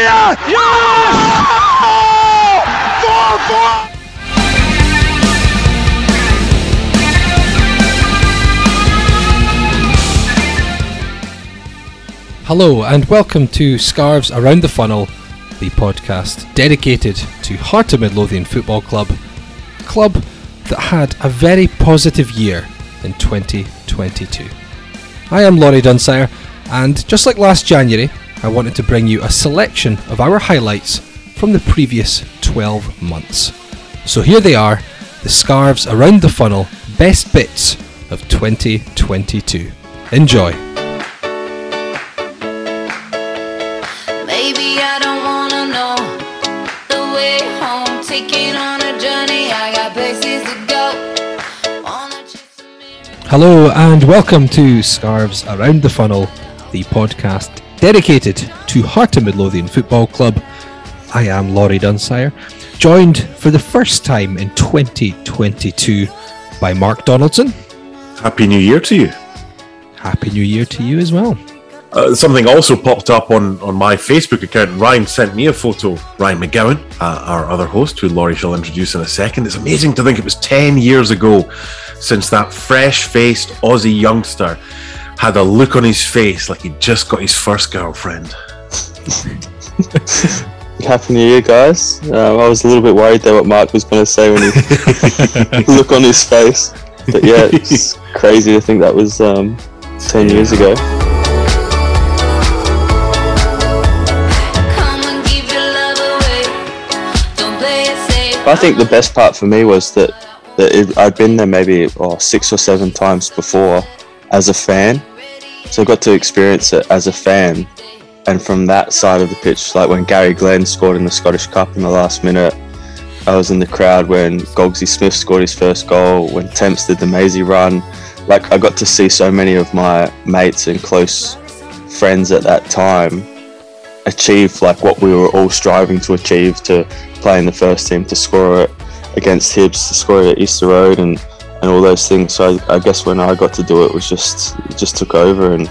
Yes! Yes! 4-4! Hello and welcome to Scarves Around the Funnel, the podcast dedicated to Heart of Midlothian Football Club, a club that had a very positive year in 2022. I am Laurie Dunsire, and just like last January, I wanted to bring you a selection of our highlights from the previous 12 months. So here they are, the Scarves Around the Funnel best bits of 2022. Enjoy. Maybe I don't wanna know the way home, taking on a journey, I got places to go. Hello and welcome to Scarves Around the Funnel, the podcast dedicated to Heart of Midlothian Football Club. I am Laurie Dunsire, joined for the first time in 2022 by Mark Donaldson. Happy New Year to you. Happy New Year to you as well. Something also popped up on my Facebook account. Ryan sent me a photo. Ryan McGowan, our other host, who Laurie shall introduce in a second. It's amazing to think it was 10 years ago since that fresh-faced Aussie youngster had a look on his face like he'd just got his first girlfriend. Happy New Year, guys. I was a little bit worried there what Mark was going to say when he look on his face. But yeah, it's crazy to think that was 10 years ago. I think the best part for me was that I'd been there maybe 6 or 7 times before as a fan. So I got to experience it as a fan, and from that side of the pitch, like when Gary Glenn scored in the Scottish Cup in the last minute, I was in the crowd when Gogsy Smith scored his first goal, when Temps did the Maisie run. Like, I got to see so many of my mates and close friends at that time achieve like what we were all striving to achieve, to play in the first team, to score it against Hibs, to score it at Easter Road, and all those things. So I guess when I got to do it, it just took over. And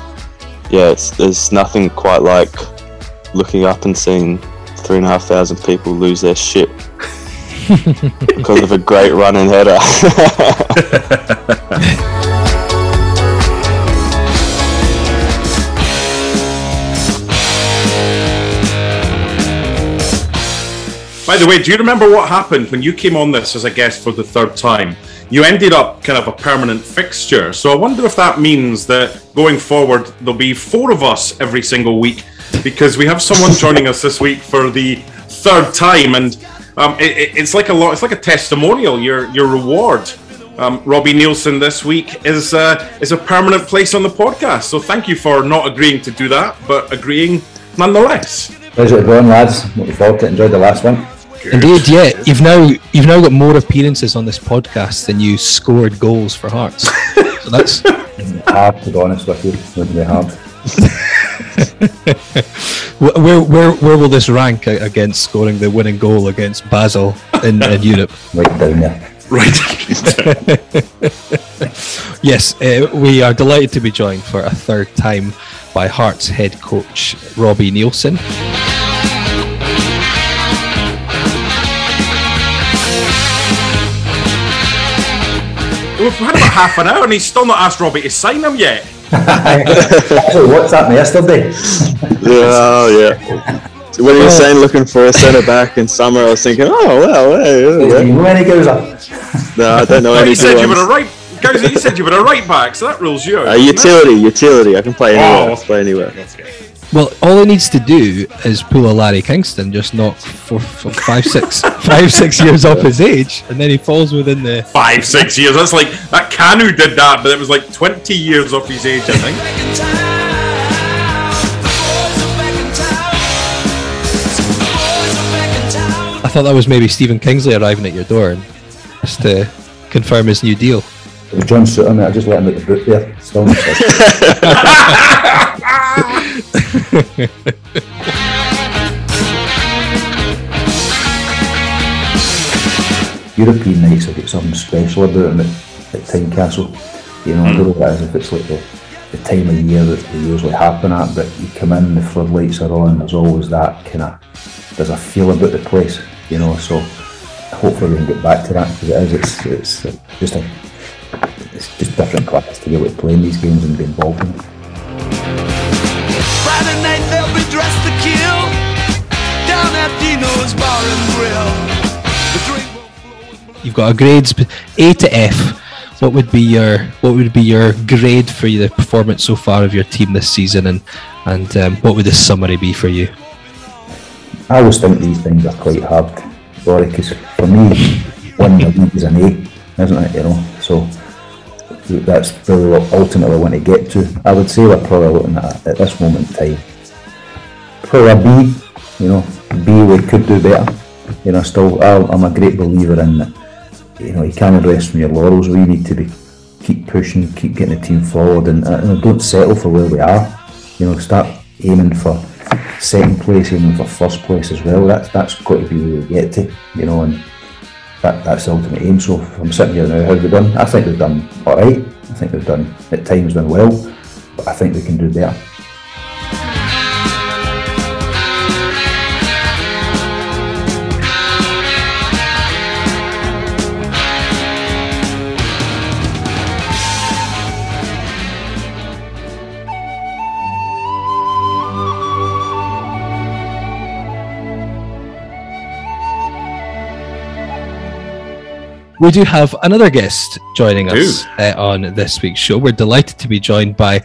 yeah, there's nothing quite like looking up and seeing 3,500 people lose their shit because of a great run and header. By the way, do you remember what happened when you came on this as a guest for the third time? You ended up kind of a permanent fixture. So I wonder if that means that going forward, there'll be 4 of us every single week, because we have someone joining us this week for the third time. And it's like a lot. It's like a testimonial, your reward. Robbie Nielsen this week is a permanent place on the podcast. So thank you for not agreeing to do that, but agreeing nonetheless. How's it going, lads? Looking forward to it. Enjoyed the last one. Good. Indeed, yeah. You've now got more appearances on this podcast than you scored goals for Hearts. So that's hard, to be honest with you. It's going to be hard. Where will this rank against scoring the winning goal against Basel in Europe? Right down there. Right. Yes, we are delighted to be joined for a third time by Hearts head coach Robbie Nielsen. We've had about half an hour and he's still not asked Robbie to sign him yet. WhatsApp me yesterday. Yeah. When he was saying looking for a centre-back in summer, I was thinking, oh, well, hey. Do you know any goals? No, I don't know any goals. He said you were a right Gogsy, you said you were a right back, so that rules you out. Utility. I can play anywhere. I can play anywhere. Well, all he needs to do is pull a Larry Kingston, just knock for five, six years off his age, and then he falls within the 5, 6 years. That's like that Canu did that, but it was like 20 years off his age, I think. I thought that was maybe Stephen Kingsley arriving at your door and just to confirm his new deal. If John shit on it, I just let him at the brick there. European nights have got something special about them at Tyne Castle. You know, I don't know what it is, if it's like the time of year that they usually happen at, but you come in, the floodlights are on, there's always that kind of... There's a feel about the place, you know, so hopefully we can get back to that, because it's just different class to be able to play in these games and be involved in it. Friday night they'll be dressed to kill down at Dino's Bar and Grill. You've got a grades A to F. What would be your grade for the performance so far of your team this season, and what would the summary be for you? I always think these things are quite hard, Laurie, because for me, winning a league is an A, isn't it, you know? So that's really what ultimately we want to get to. I would say we're probably looking at this moment in time, probably a B, you know. B, we could do better. You know, still, I'm a great believer in that, you know, you can't rest from your laurels. We need to keep pushing, keep getting the team forward, and don't settle for where we are. You know, start aiming for second place, even for first place as well. That's got to be where we get to, you know, and that's the ultimate aim. So if I'm sitting here now, how have we done? I think we've done all right. I think we've done, at times, done well, but I think we can do better. We do have another guest joining us on this week's show. We're delighted to be joined by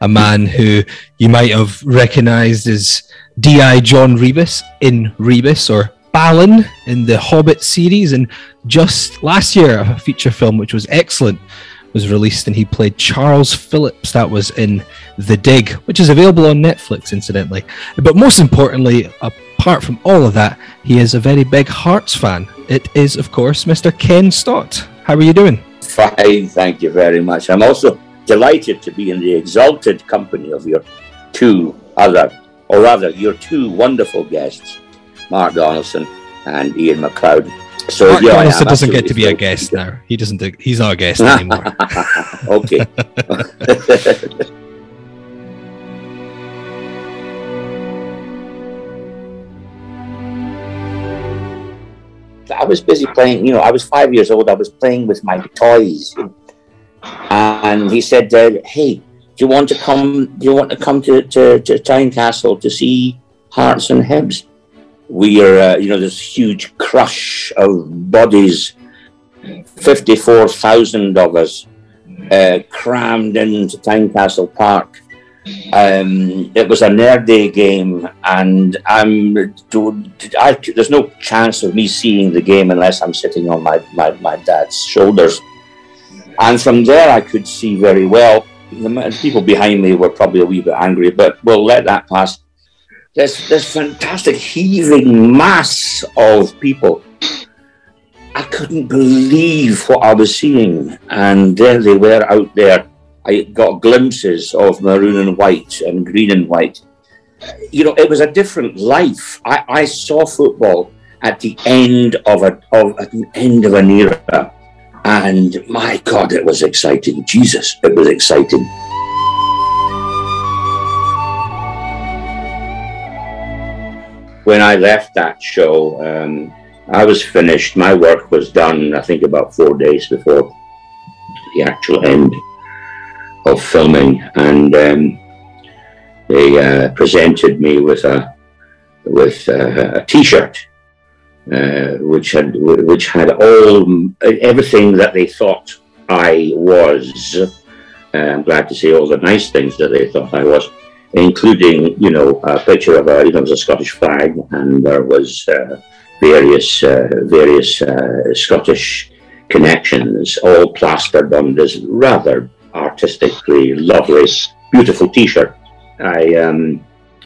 a man who you might have recognised as D.I. John Rebus in Rebus, or Balin in the Hobbit series. And just last year, a feature film which was excellent was released, and he played Charles Phillips. That was in The Dig, which is available on Netflix, incidentally. But most importantly, apart from all of that, he is a very big Hearts fan. It is, of course, Mr. Ken Stott. How are you doing? Fine, thank you very much. I'm also delighted to be in the exalted company of your two wonderful guests, Mark Donaldson and Ian McLeod. So Mark Donaldson doesn't get to be a guest now. He's not a guest anymore. Okay. I was busy playing, you know, I was 5 years old, I was playing with my toys, and he said, hey, do you want to come to Tyne Castle to see Hearts and Hibs? We are, you know, this huge crush of bodies, 54,000 of us, crammed into Tyne Castle Park. It was a nerdy game, and there's no chance of me seeing the game unless I'm sitting on my dad's shoulders. And from there I could see very well. The people behind me were probably a wee bit angry, but we'll let that pass. This fantastic heaving mass of people. I couldn't believe what I was seeing, and there they were out there. I got glimpses of maroon and white and green and white. You know, it was a different life. I saw football at the end of an era, and my God, it was exciting. Jesus, it was exciting. When I left that show, I was finished. My work was done, I think, about 4 days before the actual end of filming, and they presented me with a T-shirt which had all everything that they thought I was. I'm glad to see all the nice things that they thought I was, including, you know, a picture of a, you know, there was a Scottish flag, and there was various Scottish connections, all plastered on this rather artistically lovely, beautiful T-shirt. I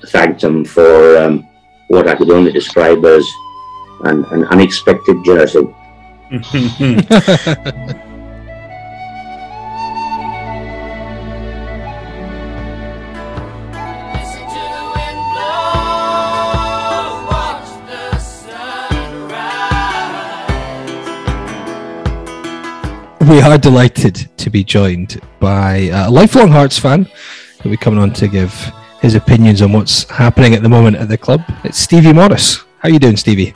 thanked them for what I could only describe as an unexpected jersey. We are delighted to be joined by a lifelong Hearts fan who'll be coming on to give his opinions on what's happening at the moment at the club. It's Stevie Morris. How are you doing, Stevie?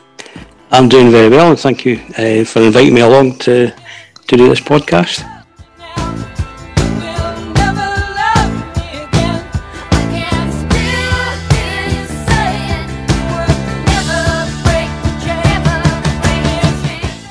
I'm doing very well, and thank you for inviting me along to do this podcast.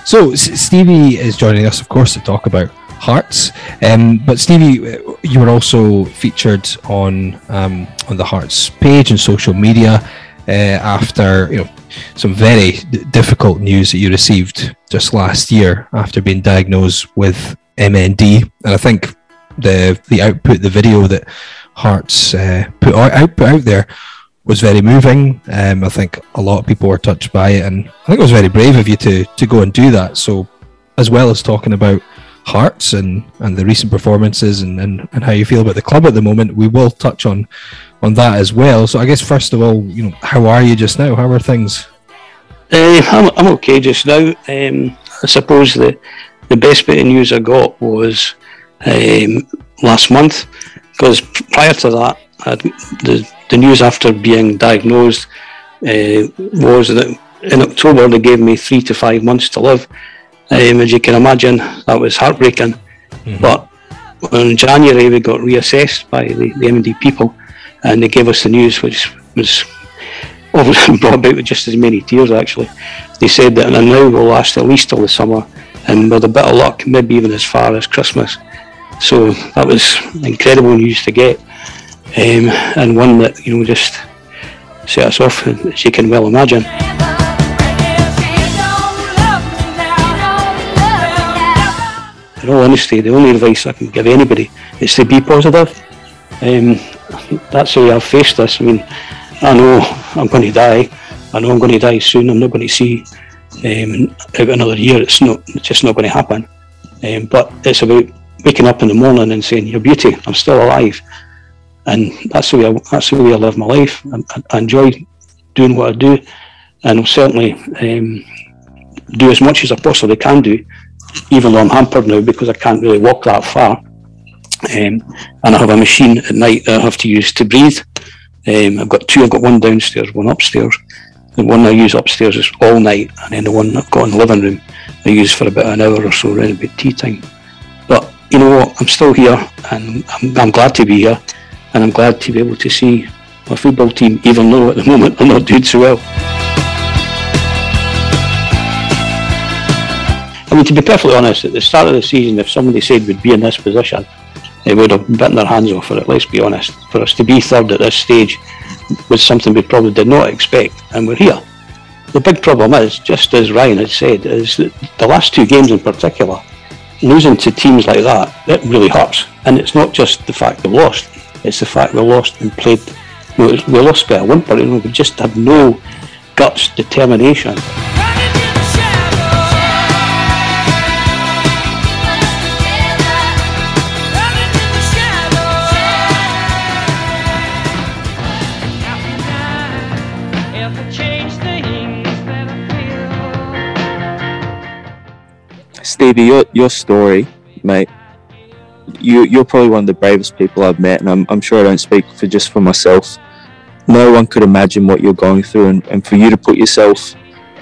So Stevie is joining us, of course, to talk about Hearts. But Stevie, you were also featured on the Hearts page and social media after, you know, some very difficult news that you received just last year after being diagnosed with MND. And I think the output, the video that Hearts put out there, was very moving. I think a lot of people were touched by it, and I think it was very brave of you to go and do that. So, as well as talking about Hearts and the recent performances and how you feel about the club at the moment, we will touch on that as well. So, I guess first of all, you know, how are you just now? How are things? I'm okay just now. I suppose the best bit of news I got was last month, because prior to that, the news after being diagnosed was that in October they gave me 3 to 5 months to live. As you can imagine, that was heartbreaking. Mm-hmm. But in January we got reassessed by the MND people, and they gave us the news, which was brought about with just as many tears actually. They said that now will last at least till the summer, and with a bit of luck, maybe even as far as Christmas. So that was incredible news to get. And one that, you know, just set us off, as you can well imagine. In all honesty, the only advice I can give anybody is to be positive. That's the way I've faced this. I mean, I know I'm going to die. I know I'm going to die soon. I'm not going to see out another year. It's just not going to happen. But it's about waking up in the morning and saying, "Your beauty, I'm still alive." And that's the way I live my life. I enjoy doing what I do, and I'll certainly do as much as I possibly can do, even though I'm hampered now because I can't really walk that far. And I have a machine at night that I have to use to breathe. I've got two. I've got one downstairs, one upstairs. The one I use upstairs is all night, and then the one I've got in the living room I use for about an hour or so around about tea time. But you know what? I'm still here, and I'm glad to be here. And I'm glad to be able to see my football team, even though at the moment I'm not doing so well. I mean, to be perfectly honest, at the start of the season, if somebody said we'd be in this position, they would have bitten their hands off for it, let's be honest. For us to be third at this stage was something we probably did not expect, and we're here. The big problem is, just as Ryan had said, is that the last two games in particular, losing to teams like that, it really hurts. And it's not just the fact they've lost. It's the fact we lost and played. You know, we lost by a whimper. You know, we just had no guts, determination. Stevie, your story, mate. You're probably one of the bravest people I've met, and I'm sure I don't speak for just for myself. No one could imagine what you're going through, and for you to put yourself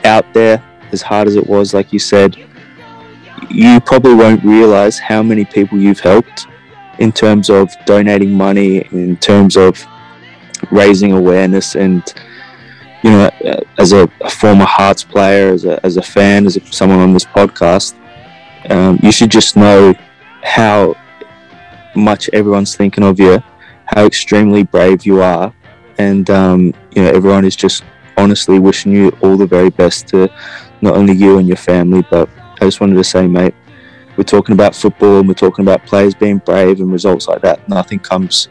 out there, as hard as it was, like you said, you probably won't realise how many people you've helped in terms of donating money, in terms of raising awareness, and, you know, as a former Hearts player, as a fan, as someone on this podcast, you should just know how much everyone's thinking of you, how extremely brave you are, and everyone is just honestly wishing you all the very best, to not only you and your family. But I just wanted to say, mate, we're talking about football and we're talking about players being brave and results like that. Nothing compares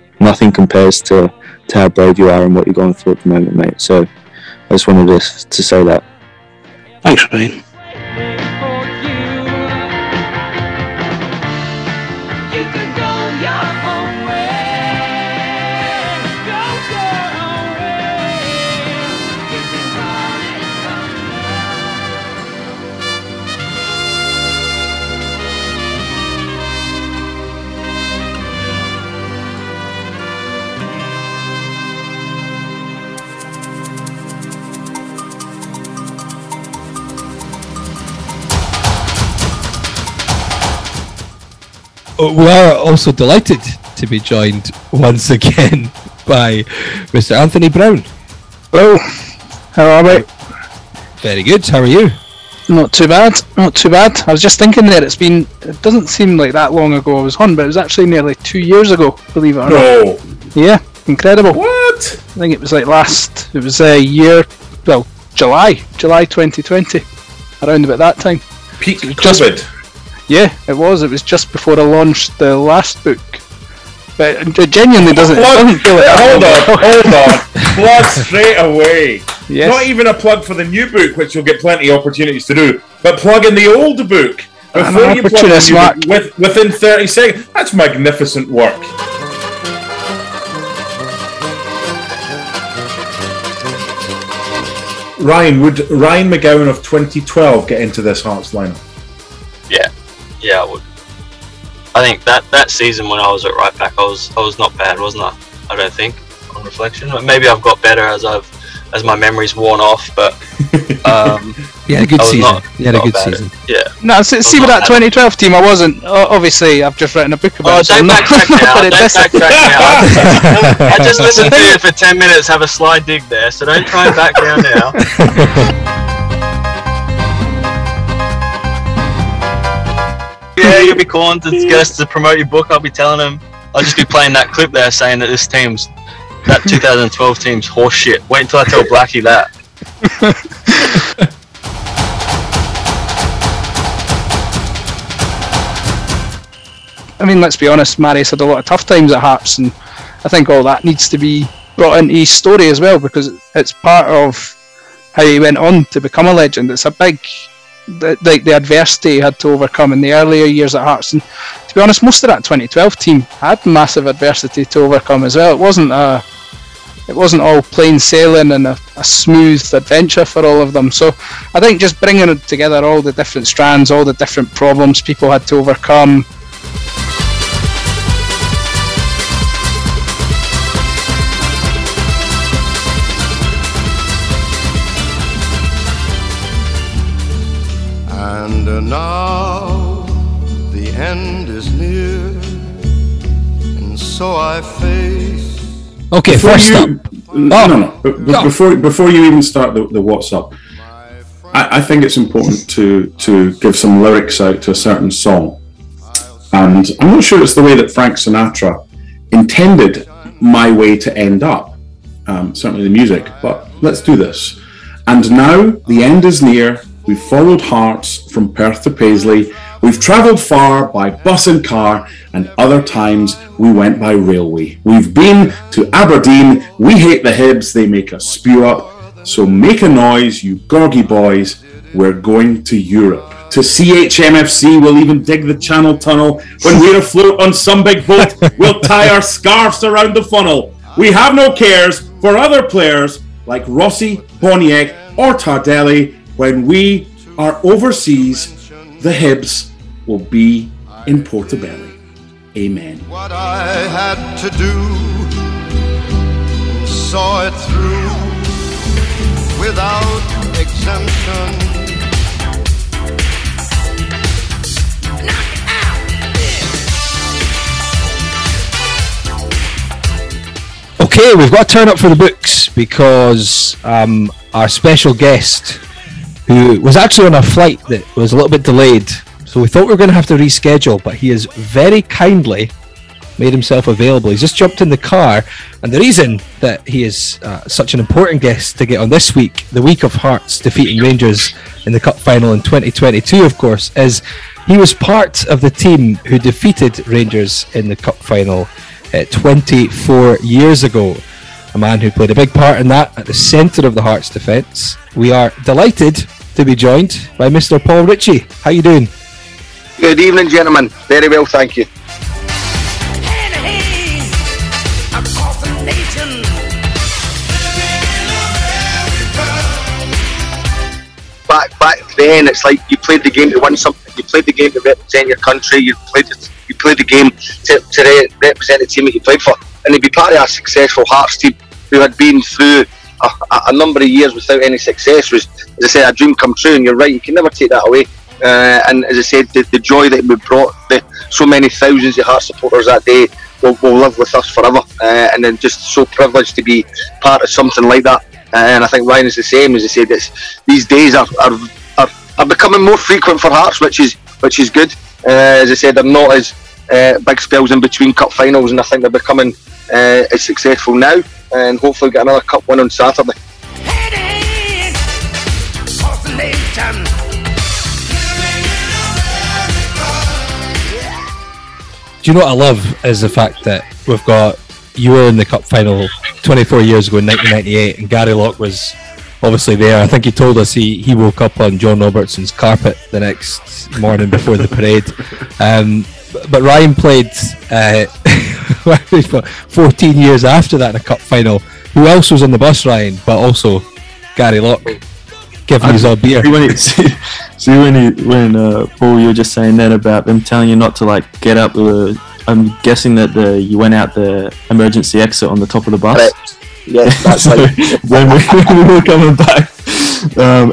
to how brave you are and what you're going through at the moment, mate. So I just wanted to say that. Thanks, Ryan. We are also delighted to be joined once again by Mr. Anthony Brown. Hello, how are we? Very good, how are you? Not too bad. I was just thinking there, it doesn't seem like that long ago I was on, but it was actually nearly 2 years ago, believe it or not. Yeah, incredible. What? I think it was July 2020, around about that time. Peak COVID. Yeah, it was just before I launched the last book, but it genuinely doesn't feel like hold on, plug straight away. Yes. Not even a plug for the new book, which you'll get plenty of opportunities to do, but plug in the old book before you plug in the new book within 30 seconds. That's magnificent work. Ryan, would Ryan McGowan of 2012 get into this Hearts lineup? Yeah. Yeah, I would. I think that season when I was at right back, I was not bad, wasn't I? I don't think, on reflection. Maybe I've got better as my memory's worn off, but yeah, a good season. Yeah. No, see with that 2012 team, I wasn't. Obviously, I've just written a book about it. Don't backtrack now. I just listened to it for 10 minutes, have a sly dig there, so don't try and back down now. Yeah, you'll be calling to get us to promote your book. I'll be telling them. I'll just be playing that clip there saying that that 2012 team's horse shit. Wait until I tell Blackie that. I mean, let's be honest, Marius had a lot of tough times at Hearts, and I think all that needs to be brought into his story as well, because it's part of how he went on to become a legend. It's a big... the adversity he had to overcome in the earlier years at Hearts, and to be honest, most of that 2012 team had massive adversity to overcome as well. It wasn't all plain sailing and a smooth adventure for all of them. So I think just bringing together all the different strands, all the different problems people had to overcome. And now the end is near, and so I face. Okay, Before you even start the what's up, I think it's important to give some lyrics out to a certain song, and I'm not sure it's the way that Frank Sinatra intended my way to end up. Certainly the music, but let's do this. And now the end is near. We've followed Hearts from Perth to Paisley. We've travelled far by bus and car, and other times we went by railway. We've been to Aberdeen. We hate the Hibs. They make us spew up. So make a noise, you goggy boys. We're going to Europe. To CHMFC, we'll even dig the Channel Tunnel. When we're afloat on some big boat, we'll tie our scarves around the funnel. We have no cares for other players like Rossi, Boniek or Tardelli. When we are overseas, the Hibs will be in Portobello. Amen. What I had to do, saw it through without exemption. Knock out. Okay, we've got to turn up for the books because our special guest, who was actually on a flight that was a little bit delayed, So we thought we were going to have to reschedule, but he has very kindly made himself available. He's just jumped in the car, and the reason that he is such an important guest to get on this week, the week of Hearts defeating Rangers in the Cup Final in 2022, of course, is he was part of the team who defeated Rangers in the Cup Final 24 years ago. A man who played a big part in that, at the centre of the Hearts defence. We are delighted to be joined by Mr. Paul Ritchie. How you doing? Good evening, gentlemen. Very well, thank you. Back then, it's like you played the game to win something. You played the game to represent your country. You played the game to represent the team that you played for, and to be part of a successful Hearts team who had been through a number of years without any success was, as I said, a dream come true. And you're right, you can never take that away. And as I said, the joy that we brought so many thousands of Hearts supporters that day will live with us forever. And then just so privileged to be part of something like that. And I think Ryan is the same. As I said, these days are becoming more frequent for Hearts, which is good. As I said, they're not as big spells in between cup finals, and I think they're becoming as successful now. And hopefully, get another cup win on Saturday. Do you know what I love is the fact that we've got. You were in the Cup Final 24 years ago in 1998, and Gary Locke was obviously there. I think he told us he woke up on John Robertson's carpet the next morning before the parade. But Ryan played 14 years after that in a Cup Final. Who else was on the bus, Ryan, but also Gary Locke? Giving us a beer. When Paul, you were just saying that about them telling you not to like get up with a... I'm guessing that you went out the emergency exit on the top of the bus. Correct. Yeah, that's like when we were coming back,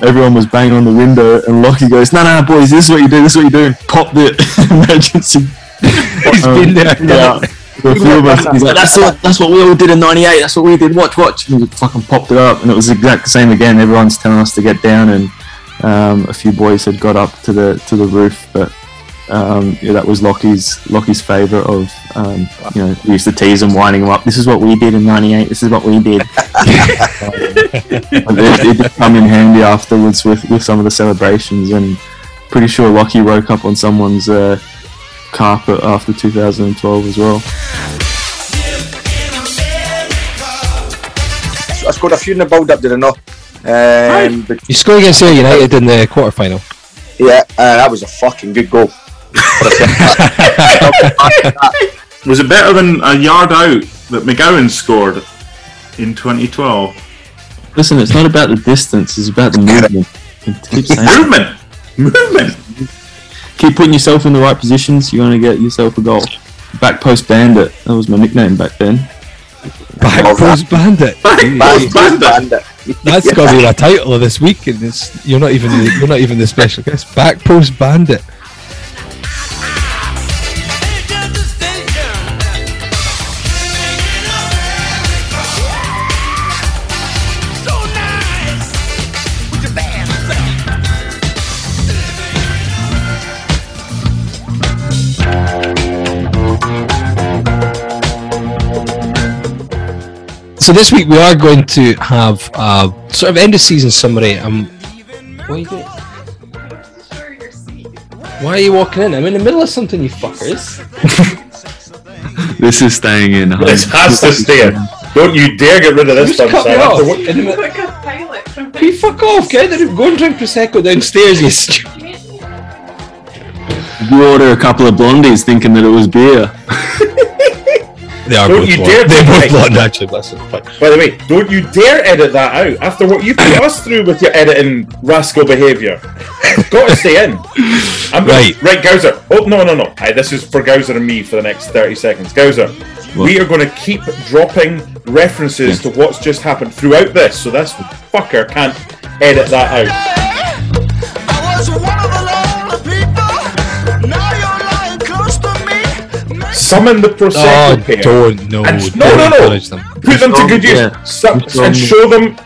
everyone was banging on the window, and Lockie goes, "No, boys, this is what you do. This is what you do." Pop the emergency. He's been there. Yeah. That's what we all did in '98. That's what we did. Watch. And we fucking popped it up, and it was the exact same again. Everyone's telling us to get down, and a few boys had got up to the roof, but. That was Lockie's favourite of, we used to tease him, winding him up. This is what we did in '98. This is what we did. It did come in handy afterwards with some of the celebrations, and pretty sure Lockie woke up on someone's carpet after 2012 as well. I scored a few in the build-up, did I not? You scored against United in the quarter-final. Yeah, that was a fucking good goal. Was it better than a yard out that McGowan scored in 2012? Listen, it's not about the distance, it's about the movement. Movement! Keep putting yourself in the right positions, you're going to get yourself a goal. Back post bandit, that was my nickname back then. Back post bandit. That's got to be the title of this week, and you're not even the special guest. Back post bandit. So this week we are going to have a sort of end of season summary. Why are you walking in? I'm in the middle of something, you fuckers. This is staying in. This has to stay in. Don't you dare get rid of this stuff. You fuck off, get in the room. Go and drink Prosecco downstairs, you stupid. You order a couple of blondies thinking that it was beer. They are both blonde. They're both blonde, actually. That's the point. By the way, don't you dare edit that out after what you put us through with your editing rascal behaviour. It's got to stay in. Right, Gowser. Oh, no. Hi, this is for Gowser and me for the next 30 seconds. Gowser, we are going to keep dropping references to what's just happened throughout this, so this fucker can't edit that out. Summon the Prosecco pair. Put them to good use. Yeah. And show them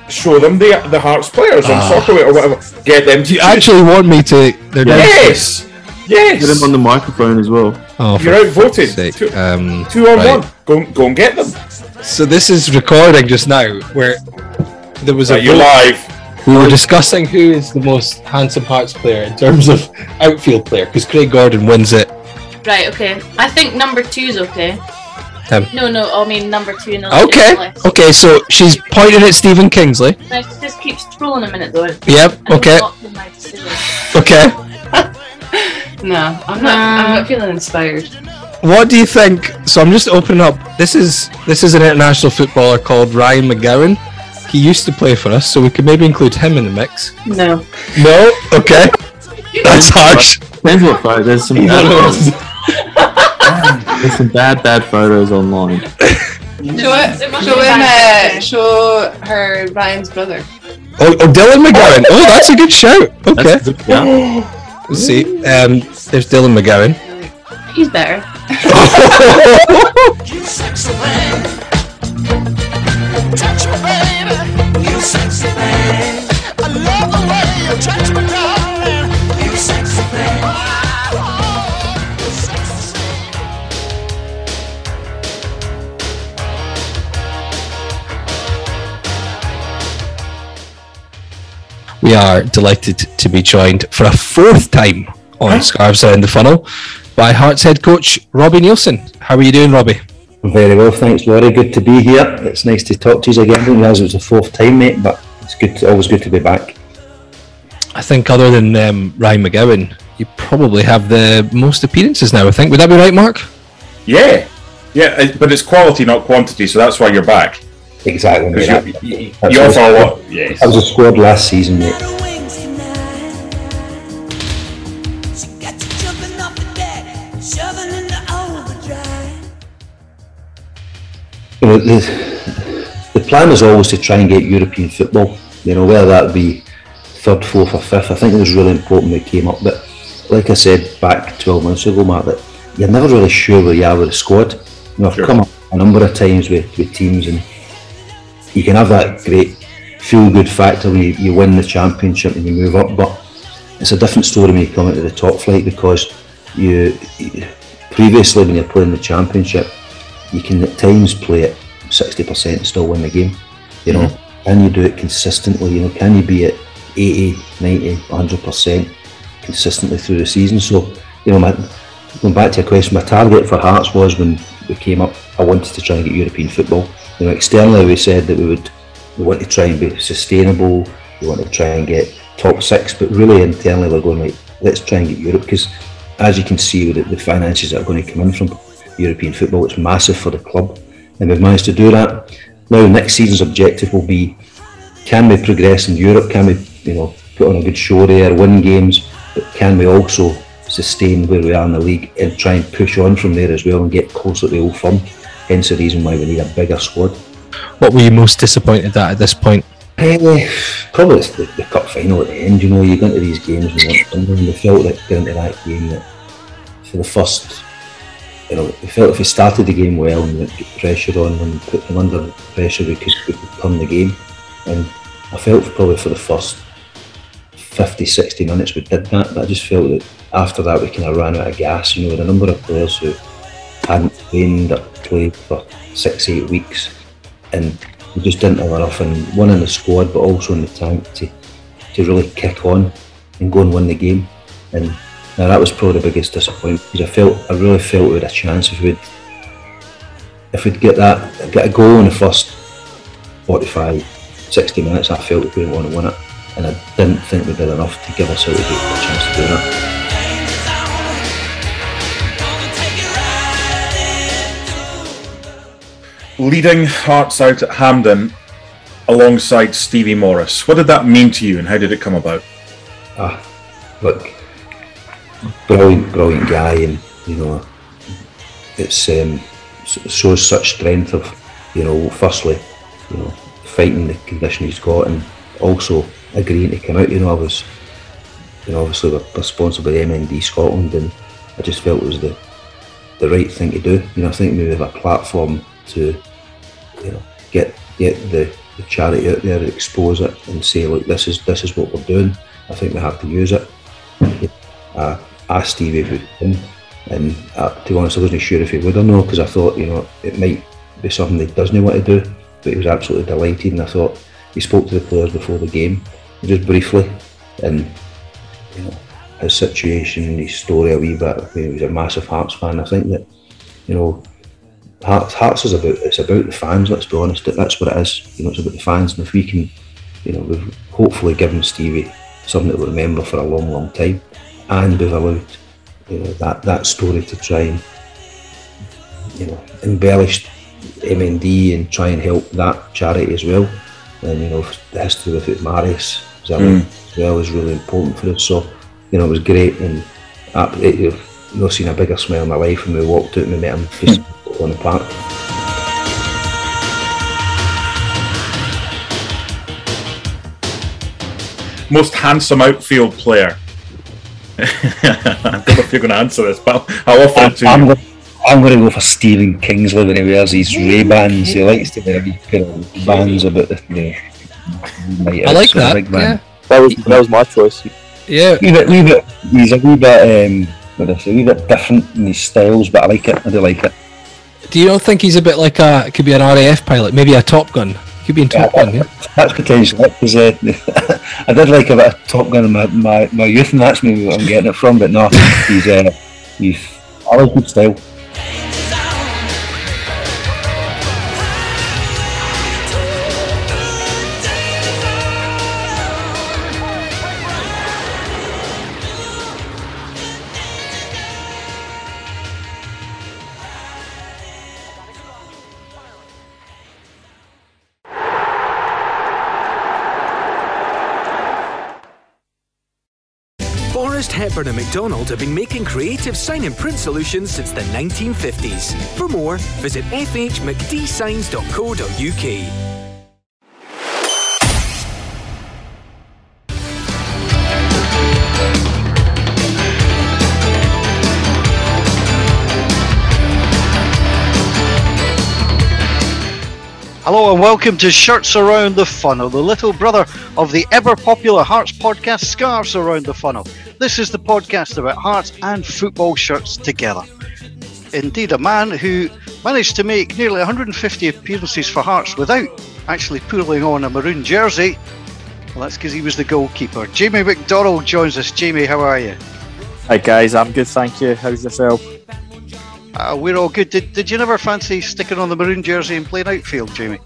the Hearts players on Soccerway or whatever. Get them. Do you actually want me to? Yes. Yes! Get him on the microphone as well. Oh, you're outvoted. Two on one. Go and get them. So this is recording just now, where there was a... You're live. We were discussing who is the most handsome Hearts player in terms of outfield player, because Craig Gordon wins it. Right, okay. I think number two's okay. I mean number two. In the okay, so she's pointing at Stephen Kingsley. No, she just keeps trolling a minute though. Yep, okay. Okay. No, I'm not feeling inspired. What do you think? So I'm just opening up. This is an international footballer called Ryan McGowan. He used to play for us, so we could maybe include him in the mix. No. No? Okay. That's harsh. There's some There's some bad photos online. Show her Ryan's brother. Oh, Dylan McGowan. Oh, that's a good shout. Okay. Let's see. There's Dylan McGowan. He's better. We are delighted to be joined for a fourth time on Scarves Around the Funnel by Hearts head coach Robbie Nielsen. How are you doing, Robbie? Very well, thanks, Laurie. Good to be here. It's nice to talk to you again. I didn't realise it was the fourth time, mate, but it's good. Always good to be back. I think other than Ryan McGowan, you probably have the most appearances now, I think. Would that be right, Mark? Yeah, but it's quality, not quantity, so that's why you're back. Exactly. You also a lot. Yes. I was a squad last season, mate. You know, the plan is always to try and get European football. You know, whether that be third, fourth, or fifth. I think it was really important we came up. But like I said back 12 months ago, Mark, that you're never really sure where you are with the squad. You know, I've come up a number of times with teams and. You can have that great feel-good factor when you win the championship and you move up, but it's a different story when you come into the top flight, because you previously, when you're playing the championship, you can at times play it 60% and still win the game. You know, Can you do it consistently? You know, can you be at 80, 90, 100% consistently through the season? So, you know, going back to your question, my target for Hearts was when we came up, I wanted to try and get European football. You know, externally we said that we want to try and be sustainable, we want to try and get top six, but really internally we're going, like, let's try and get Europe, because as you can see with the finances that are going to come in from European football, it's massive for the club, and we've managed to do that. Now next season's objective will be, can we progress in Europe, can we, you know, put on a good show there, win games, but can we also sustain where we are in the league and try and push on from there as well and get closer to the Old Firm. Hence the reason why we need a bigger squad. What were you most disappointed at this point? Probably it's the cup final at the end. You know, you go into these games and you want to win. We felt like going into that game that for the first, you know, we felt if we started the game well and we put pressure on and put them under pressure, we could turn the game. And I felt probably for the first 50, 60 minutes we did that, but I just felt that after that we kind of ran out of gas. You know, with a number of players who hadn't played for 6-8 weeks, and we just didn't have enough, and one in the squad but also in the tank to really kick on and go and win the game. And now that was probably the biggest disappointment, because I really felt we had a chance if we'd get a goal in the first 45, 60 minutes. I felt we didn't want to win it, and I didn't think we did enough to give ourselves a chance to do that. Leading Hearts out at Hampden alongside Stevie Morris. What did that mean to you and how did it come about? Look, brilliant guy, and, you know, it's shows such strength of, you know, firstly, you know, fighting the condition he's got and also agreeing to come out. You know, I was, you know, obviously we're sponsored by the MND Scotland, and I just felt it was the right thing to do. You know, I think maybe with a platform to, you know, get the charity out there, expose it and say, look, this is what we're doing. I think we have to use it. asked Stevie if he would come, and to be honest I wasn't sure if he would or not, because I thought, you know, it might be something that he doesn't want to do, but he was absolutely delighted. And I thought he spoke to the players before the game, just briefly, and you know, his situation, his story a wee bit. I mean, he was a massive Hearts fan. I think that, you know, Hearts is about, it's about the fans, let's be honest, that's what it is, you know, it's about the fans. And if we can, you know, we've hopefully given Stevie something that we'll remember for a long, long time, and we've allowed, you know, that story to try and, you know, embellish MND and try and help that charity as well. And you know, the history with Marius Zimmer as well is really important for us. So you know, it was great, and I've not seen a bigger smile in my life when we walked out and we met him on the park. Most handsome outfield player. I don't know if you're going to answer this, but I'll offer it to you. I'm going to go for Stephen Kingsley when he wears his Ray-Bans. He likes to wear these kind of bands about the I like that. Big man. Yeah. That was my choice. Yeah, he's a wee bit, a wee bit different in his styles, but I like it. I do like it. Do you not think he's a bit like a? It could be an RAF pilot, maybe a Top Gun. He could be in Top Gun. Yeah, that's potentially because I did like a bit of Top Gun in my youth, and that's maybe what I'm getting it from. But no, he's I like his style. Forrest Hepburn and McDonald have been making creative sign and print solutions since the 1950s. For more, visit fhmcdsigns.co.uk. Hello and welcome to Shirts Around the Funnel, the little brother of the ever-popular Hearts podcast, Scarves Around the Funnel. This is the podcast about Hearts and football shirts together. Indeed, a man who managed to make nearly 150 appearances for Hearts without actually pulling on a maroon jersey. Well, that's because he was the goalkeeper. Jamie McDonald joins us. Jamie, how are you? Hi guys, I'm good, thank you. How's yourself? We're all good. Did you never fancy sticking on the maroon jersey and playing outfield, Jamie?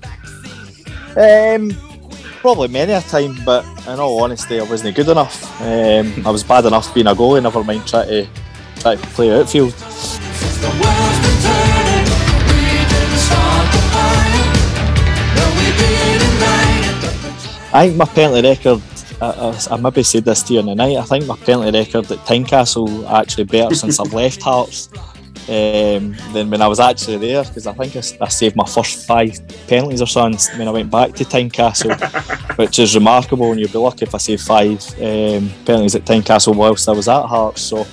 Probably many a time, but in all honesty, I wasn't good enough. I was bad enough being a goalie, never mind try to play outfield. I think my penalty record, I maybe said this to you on the night, I think my penalty record at Tynecastle actually better since I've left Hearts than when I was actually there, because I think I saved my first 5 penalties or something when I went back to Tynecastle, which is remarkable, and you'd be lucky if I saved 5 penalties at Tynecastle whilst I was at Hearts. So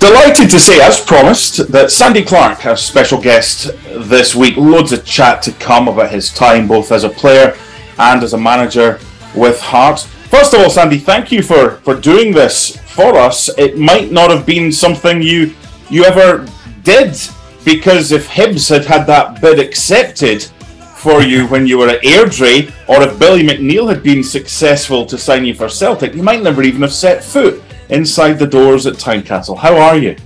delighted to say, as promised, that Sandy Clark has special guest this week. Loads of chat to come about his time, both as a player and as a manager with Hearts. First of all, Sandy, thank you for doing this for us. It might not have been something you ever did, because if Hibs had that bid accepted for you when you were at Airdrie, or if Billy McNeill had been successful to sign you for Celtic, you might never even have set foot inside the doors at Tynecastle. How are you?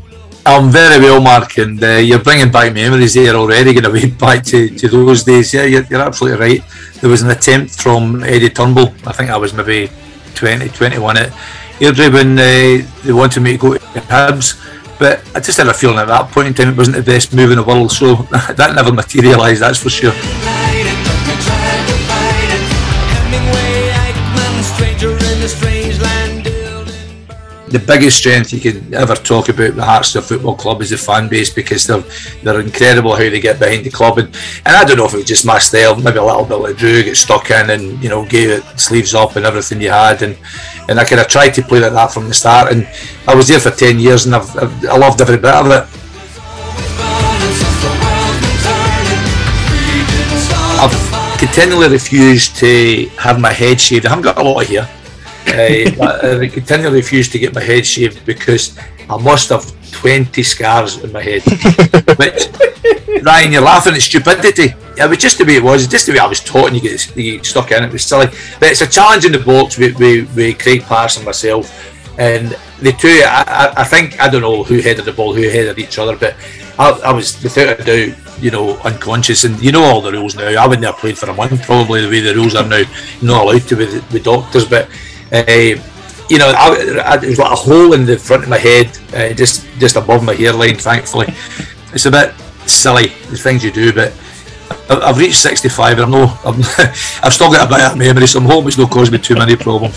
I'm very well, Mark, and you're bringing back memories there already, going way back to those days. Yeah, you're absolutely right. There was an attempt from Eddie Turnbull, I think I was maybe 20, 21 at Airdrie, when they wanted me to go to Hibs, but I just had a feeling at that point in time it wasn't the best move in the world, so that never materialised, that's for sure. The biggest strength you can ever talk about with Hearts of Football Club is the fan base, because they're incredible how they get behind the club, and I don't know if it was just my style, maybe a little bit like Drew, get stuck in and, you know, gave it sleeves up and everything you had, and I kind of tried to play like that from the start, and I was there for 10 years and I loved every bit of it. continually refuse to have my head shaved. I haven't got a lot of hair. I continually refuse to get my head shaved because I must have 20 scars in my head. Which, Ryan, you're laughing at stupidity. It was just the way it was, just the way I was taught, and you get stuck in it. It was silly. But it's a challenge in the box with Craig Patterson and myself. And the two, I think, I don't know who headed the ball, who headed each other, but I was, without a doubt, unconscious. And you know all the rules now. I wouldn't have played for a month, probably, the way the rules are now. You're not allowed to with doctors. But, it was like a hole in the front of my head, just above my hairline, thankfully. It's a bit silly, the things you do, but I've reached 65 and I've still got a bit of memory, so I'm hoping it's not caused me too many problems.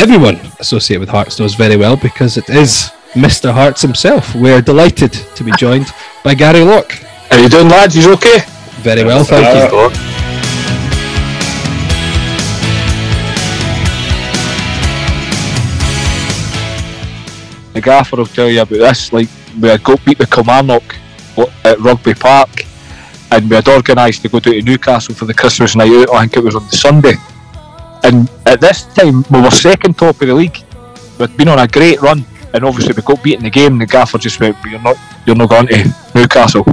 Everyone associated with Hearts knows very well, because it is Mr. Hearts himself. We're delighted to be joined by Gary Locke. How are you doing, lads? You okay? Very well, thank you. The gaffer will tell you about this, like we had got beat with Kilmarnock at Rugby Park, and we had organised to go down to Newcastle for the Christmas night out. I think it was on the Sunday. And at this time, we were second top of the league. We'd been on a great run, and obviously we got beaten the game, and the gaffer just went, you're not going to Newcastle.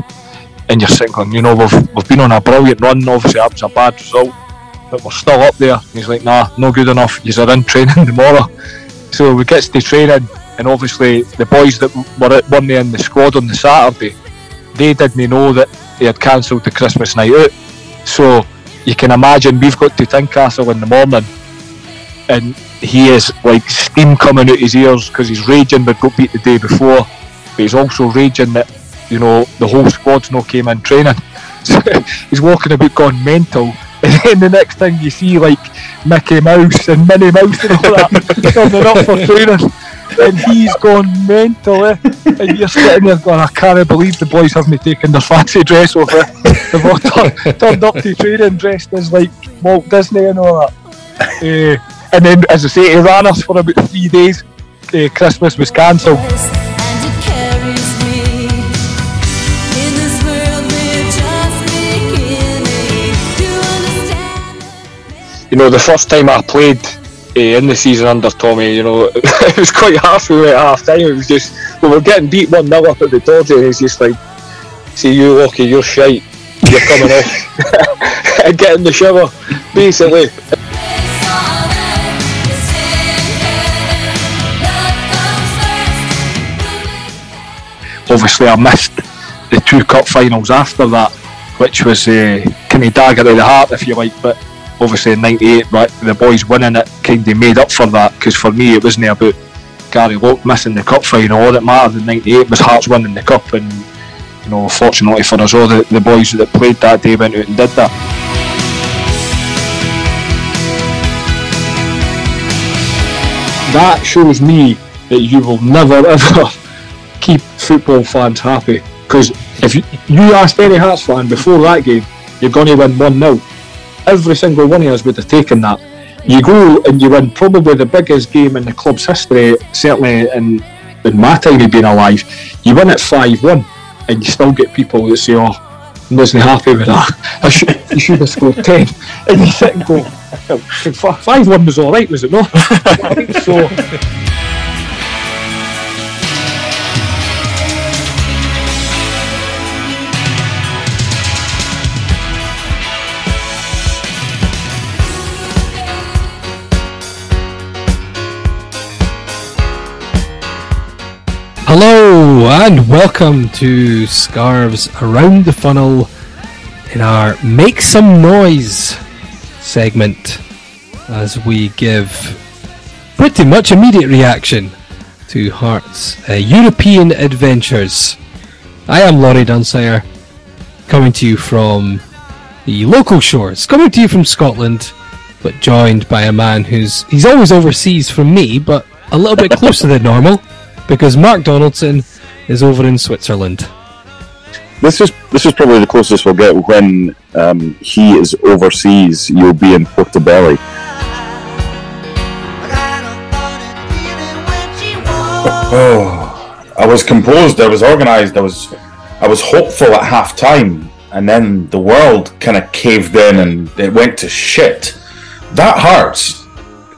And you're sitting going, we've been on a brilliant run, obviously that was a bad result, but we're still up there. And he's like, nah, no good enough, you're in training tomorrow. So we get to training, and obviously the boys that weren't in the squad on the Saturday, they didn't know that they had cancelled the Christmas night out. So you can imagine we've got to Tynecastle in the morning, and he is like steam coming out his ears because he's raging but got beat the day before, but he's also raging that the whole squad's not came in training. So he's walking about going mental, and then the next thing you see, like Mickey Mouse and Minnie Mouse and all that coming up for training, and he's gone mental, and you're sitting there going, I can't believe the boys haven't taken their fancy dress off it. They've all turned up to training dressed as like Walt Disney and all that. And then, as I say, he ran us for about 3 days. Christmas was cancelled. The first time I played in the season under Tommy, it was quite harsh. We went at half time. It was just, we were getting beat 1-0 up at the Dodgy, and he's just like, see you, Lockie, you're shite. You're coming off. And get in the shower, basically. Obviously, I missed the two cup finals after that, which was kind of dagger to the heart, if you like. But obviously, in '98, the boys winning it kind of made up for that, because for me, it wasn't about Gary Locke missing the cup final. All that mattered in '98 was Hearts winning the cup, and fortunately for us all, the boys that played that day went out and did that. That shows me that you will never ever keep football fans happy, because if you asked any Hearts fan before that game, you're going to win 1-0, every single one of us would have taken that. You go and you win probably the biggest game in the club's history, certainly in my time of being alive. You win at 5-1, and you still get people that say, oh, I wasn't happy with that, you should have scored 10, and you sit and go, 5-1 was alright, was it not? I think so. Hello and welcome to Scarves Around the Funnel in our Make Some Noise segment, as we give pretty much immediate reaction to Hearts' European adventures. I am Laurie Dunsire, coming to you from the local shores, coming to you from Scotland, but joined by a man he's always overseas from me, but a little bit closer than normal, because Mark Donaldson is over in Switzerland. This is probably the closest we'll get. When he is overseas, you'll be in Portobello. Oh, I was composed, I was organised, I was hopeful at half time, and then the world kind of caved in and it went to shit. That hurts.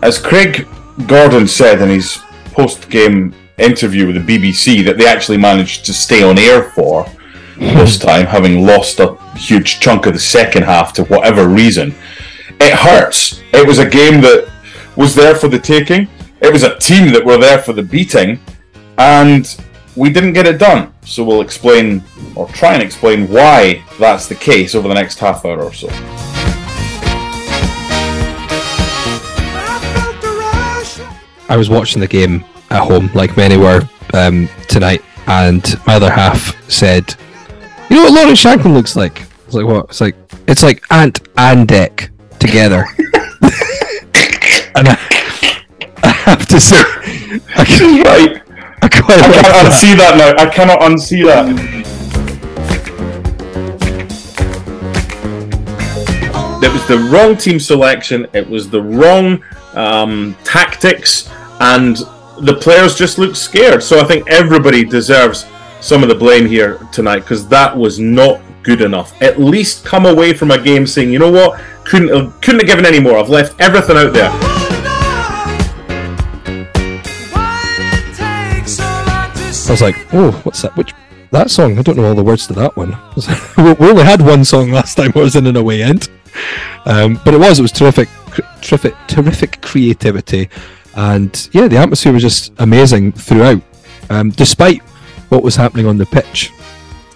As Craig Gordon said in his post-game interview with the BBC, that they actually managed to stay on air for this time, having lost a huge chunk of the second half to whatever reason. It hurts. It was a game that was there for the taking. It was a team that were there for the beating, and we didn't get it done. So we'll explain, or try and explain, why that's the case over the next half hour or so. I was watching the game at home, like many were tonight, and my other half said, "You know what Laurie Shanklin looks like?" I was like, "What?" It's like, "It's like Ant and Dec together." And I have to say, she's right. I can't unsee that now. I cannot unsee that. It was the wrong team selection. It was the wrong tactics, and the players just looked scared. So I think everybody deserves some of the blame here tonight, because that was not good enough. At least come away from a game saying, you know what, couldn't have given any more. I've left everything out there. I was like, oh, what's that? That song? I don't know all the words to that one. We only had one song last time. I was in an away end, but it was terrific creativity, and yeah, the atmosphere was just amazing throughout, despite what was happening on the pitch.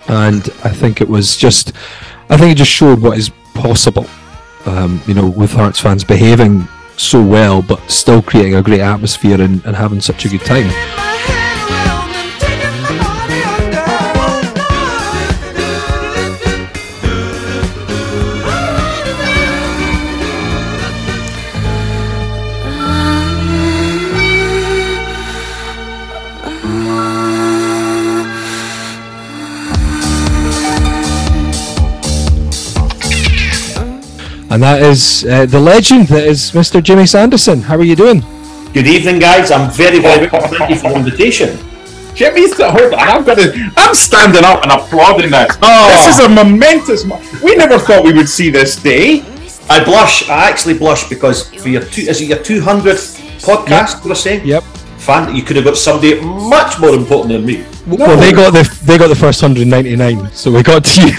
And I think it just showed what is possible, with Hearts fans behaving so well, but still creating a great atmosphere and having such a good time. And that is the legend that is Mr. Jimmy Sanderson. How are you doing? Good evening, guys. I'm very, very well. Thank you for the invitation. Jimmy's at home, and I'm standing up and applauding this. Oh. This is a momentous moment. We never thought we would see this day. I blush. I actually blush because for is it your 200th podcast? Yep. We're saying. Yep. Fan, you could have got somebody much more important than me. No. Well, they got the first 199, so we got to you.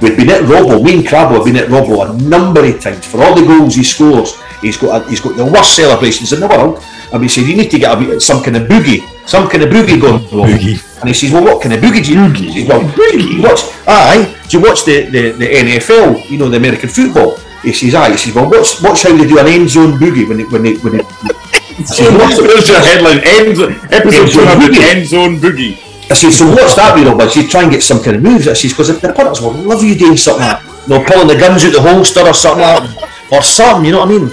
We've been at Robbo, me and Crabbo have been at Robbo a number of times. For all the goals he scores, he's got the worst celebrations in the world. And we said, you need to get some kind of boogie going on. Boogie. And he says, well, what kind of boogie do you do? He says, well, boogie. Do you watch the NFL, the American football? He says, aye. He says, well, watch how they do an end zone boogie when they So there's your headline, episode 200, end zone boogie. I said, so what's that, but she's trying to get some kind of moves. I said, because if the opponents will love you doing something like that, pulling the guns out the holster or something like that, or something, you know what I mean?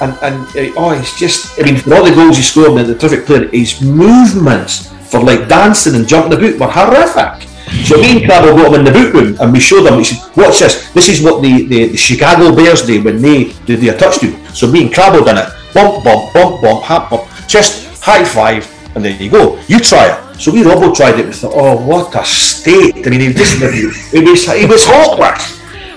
And it's just, for all the goals he scored and the terrific player, his movements for like dancing and jumping about were horrific. So me and Crabble got him in the boot room and we showed him, we said, watch this, this is what the Chicago Bears do when they do their touchdown. So me and Crabble done it. Bump, bump, bump, bump, hop, bump, just high five, and there you go. You try it. So we Robbo tried it. We thought, oh, what a state! It was awkward.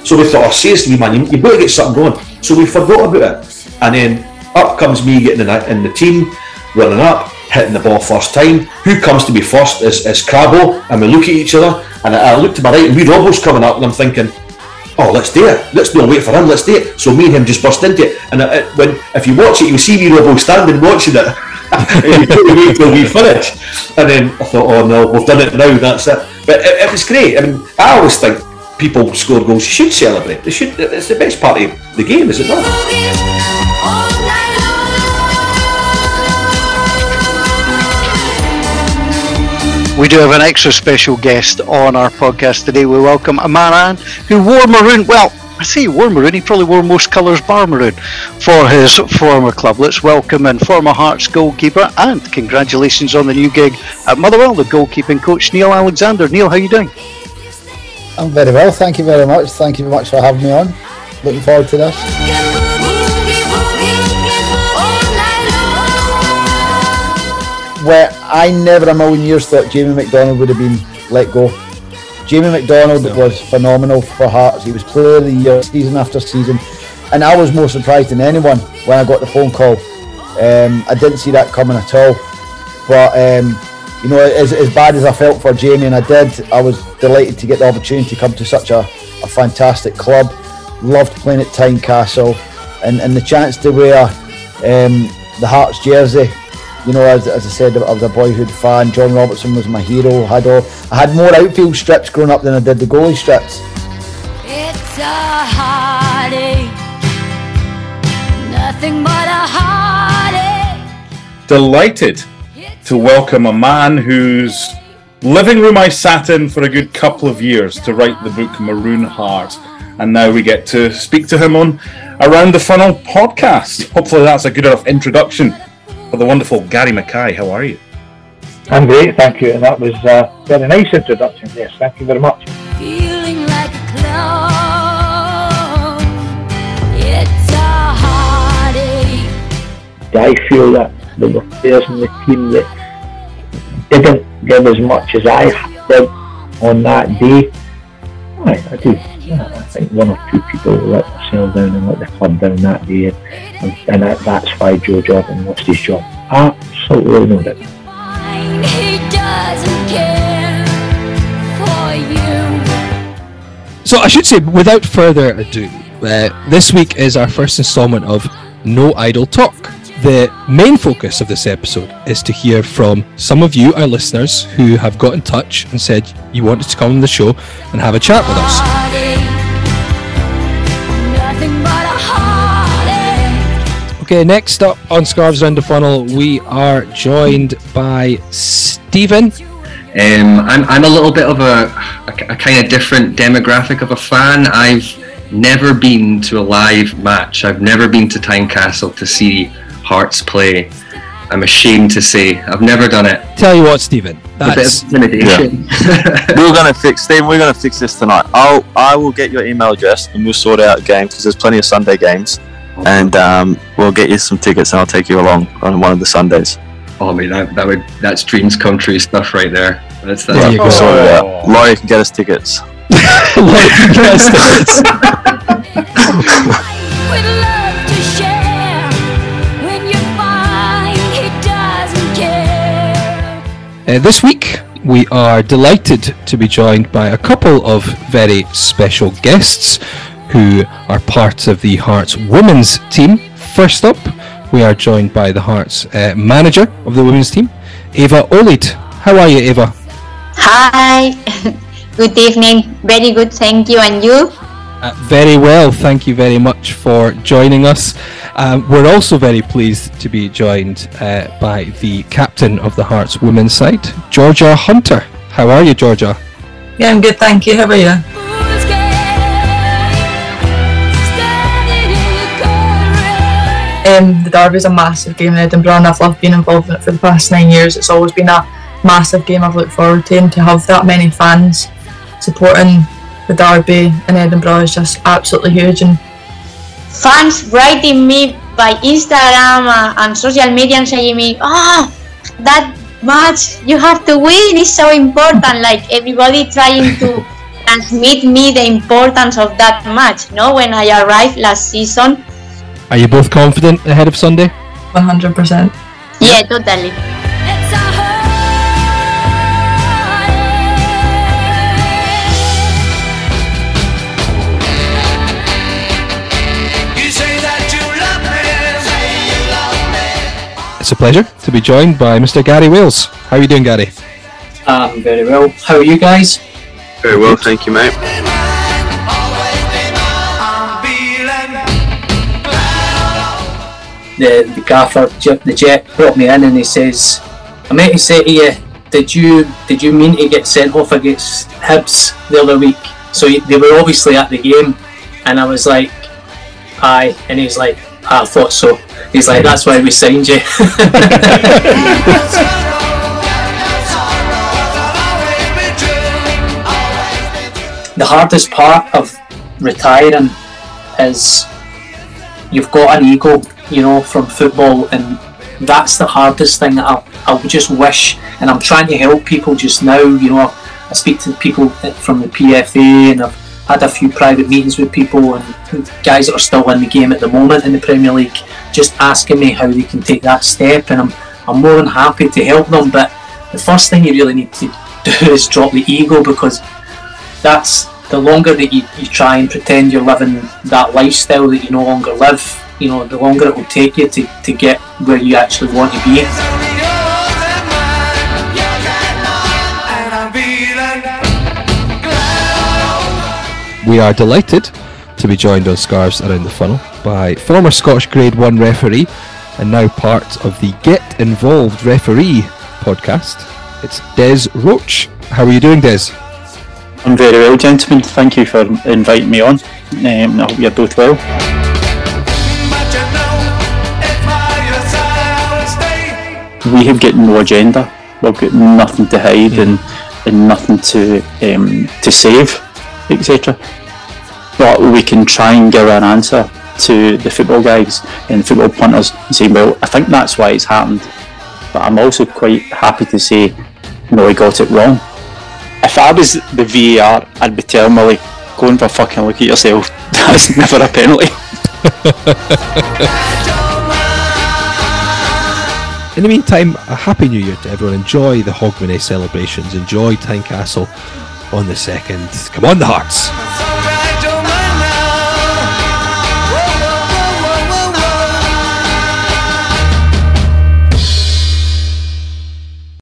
So we thought, oh, seriously, man, you better get something going. So we forgot about it, and then up comes me getting in the team, running up, hitting the ball first time. Who comes to me first is Crabbo, and we look at each other, and I look to my right, and we Robbo's coming up, and I'm thinking, oh, let's do it. Let's not wait for him. Let's do it. So me and him just burst into it. And if you watch it, you'll see me Robbo standing watching it. And you couldn't wait till we finish. And then I thought, oh no, we've done it now. That's it. But it was great. I always think people score goals. You should celebrate. They should. It's the best part of the game, is it not? We do have an extra special guest on our podcast today. We welcome a man who wore maroon, well, I say wore maroon, he probably wore most colours bar maroon for his former club. Let's welcome in former Hearts goalkeeper and congratulations on the new gig at Motherwell, the goalkeeping coach, Neil Alexander. Neil, how are you doing? I'm very well, thank you very much. Thank you very much for having me on. Looking forward to this. Where I never a million years thought Jamie McDonald would have been let go. Jamie McDonald was phenomenal for Hearts. He was player of the year season after season, and I was more surprised than anyone when I got the phone call. I didn't see that coming at all, but you know, as bad as I felt for Jamie, and I was delighted to get the opportunity to come to such a fantastic club. Loved playing at Tynecastle, and the chance to wear the Hearts jersey. You know, as I said, I was a boyhood fan. John Robertson was my hero. I had more outfield strips growing up than I did the goalie strips. It's a heartache, nothing but a heartache. Delighted to welcome a man whose living room I sat in for a good couple of years to write the book Maroon Heart. And now we get to speak to him on Around the Funnel podcast. Hopefully that's a good enough introduction. The wonderful Gary Mackay, how are you? I'm great, thank you, and that was a very nice introduction, yes, thank you very much. Feeling like a clown, it's a heartache. I feel that there were players in the team that didn't give as much as I did on that day. I do. I think one or two people let themselves down and let the club down that day, and that's why Joe Jordan lost his job. Absolutely no doubt. So I should say, without further ado, this week is our first instalment of No Idle Talk. The main focus of this episode is to hear from some of you, our listeners, who have got in touch and said you wanted to come on the show and have a chat with us. Okay, next up on Scarves Around the Funnel, we are joined by Stephen. I'm a little bit of a kind of different demographic of a fan. I've never been to a live match. I've never been to Tynecastle to see Hearts play. I'm ashamed to say I've never done it. Tell you what, Stephen, that's a bit of intimidation. Yeah. We're gonna fix this tonight. I will get your email address and we'll sort out games because there's plenty of Sunday games, and we'll get you some tickets and I'll take you along on one of the Sundays. Oh, I mean that's dreams come true stuff right there. That's there you go. Sort it out. Laurie can get us tickets. Laurie can get us tickets. This week, we are delighted to be joined by a couple of very special guests who are part of the Hearts women's team. First up, we are joined by the Hearts manager of the women's team, Eva Oled. How are you, Eva? Hi. Good evening. Very good, thank you. And you? Very well, thank you very much for joining us. We're also very pleased to be joined by the captain of the Hearts women's side, Georgia Hunter. How are you, Georgia? Yeah, I'm good, thank you. How are you? The derby's a massive game in Edinburgh, and I've loved being involved in it for the past 9 years. It's always been a massive game I've looked forward to, and to have that many fans supporting the derby in Edinburgh is just absolutely huge. And fans writing me by Instagram and social media and saying me, that match you have to win is so important. Like everybody trying to transmit me the importance of that match. No, when I arrived last season. Are you both confident ahead of Sunday? 100%. Yeah, totally. It's a pleasure to be joined by Mr. Gary Wales. How are you doing, Gary? I'm very well. How are you guys? Very well, thank you, mate. The gaffer, the Jet, brought me in and he says, "I meant to say to you, did you mean to get sent off against Hibs the other week? So they were obviously at the game, and I was like, aye, and he's like, I thought so. He's like, that's why we signed you. The hardest part of retiring is you've got an ego, you know, from football, and that's the hardest thing that I just wish, and I'm trying to help people just now, you know. I speak to people from the PFA, and I've had a few private meetings with people and guys that are still in the game at the moment in the Premier League, just asking me how they can take that step, and I'm more than happy to help them. But the first thing you really need to do is drop the ego, because that's the longer that you try and pretend you're living that lifestyle that you no longer live, you know, the longer it will take you to get where you actually want to be. We are delighted to be joined on Scarves Around the Funnel by former Scottish Grade 1 referee and now part of the Get Involved Referee podcast. It's Des Roach. How are you doing, Des? I'm very well, gentlemen. Thank you for inviting me on. I hope you're both well. We have got no agenda. We've got nothing to hide and nothing to save, etc. But we can try and give an answer to the football guys and football punters and say, well, I think that's why it's happened. But I'm also quite happy to say, no, I got it wrong. If I was the VAR, I'd be telling me, like, go and for a fucking look at yourself. That's never a penalty. In the meantime, a happy new year to everyone. Enjoy the Hogmanay celebrations. Enjoy Tynecastle on the 2nd. Come on, the Hearts!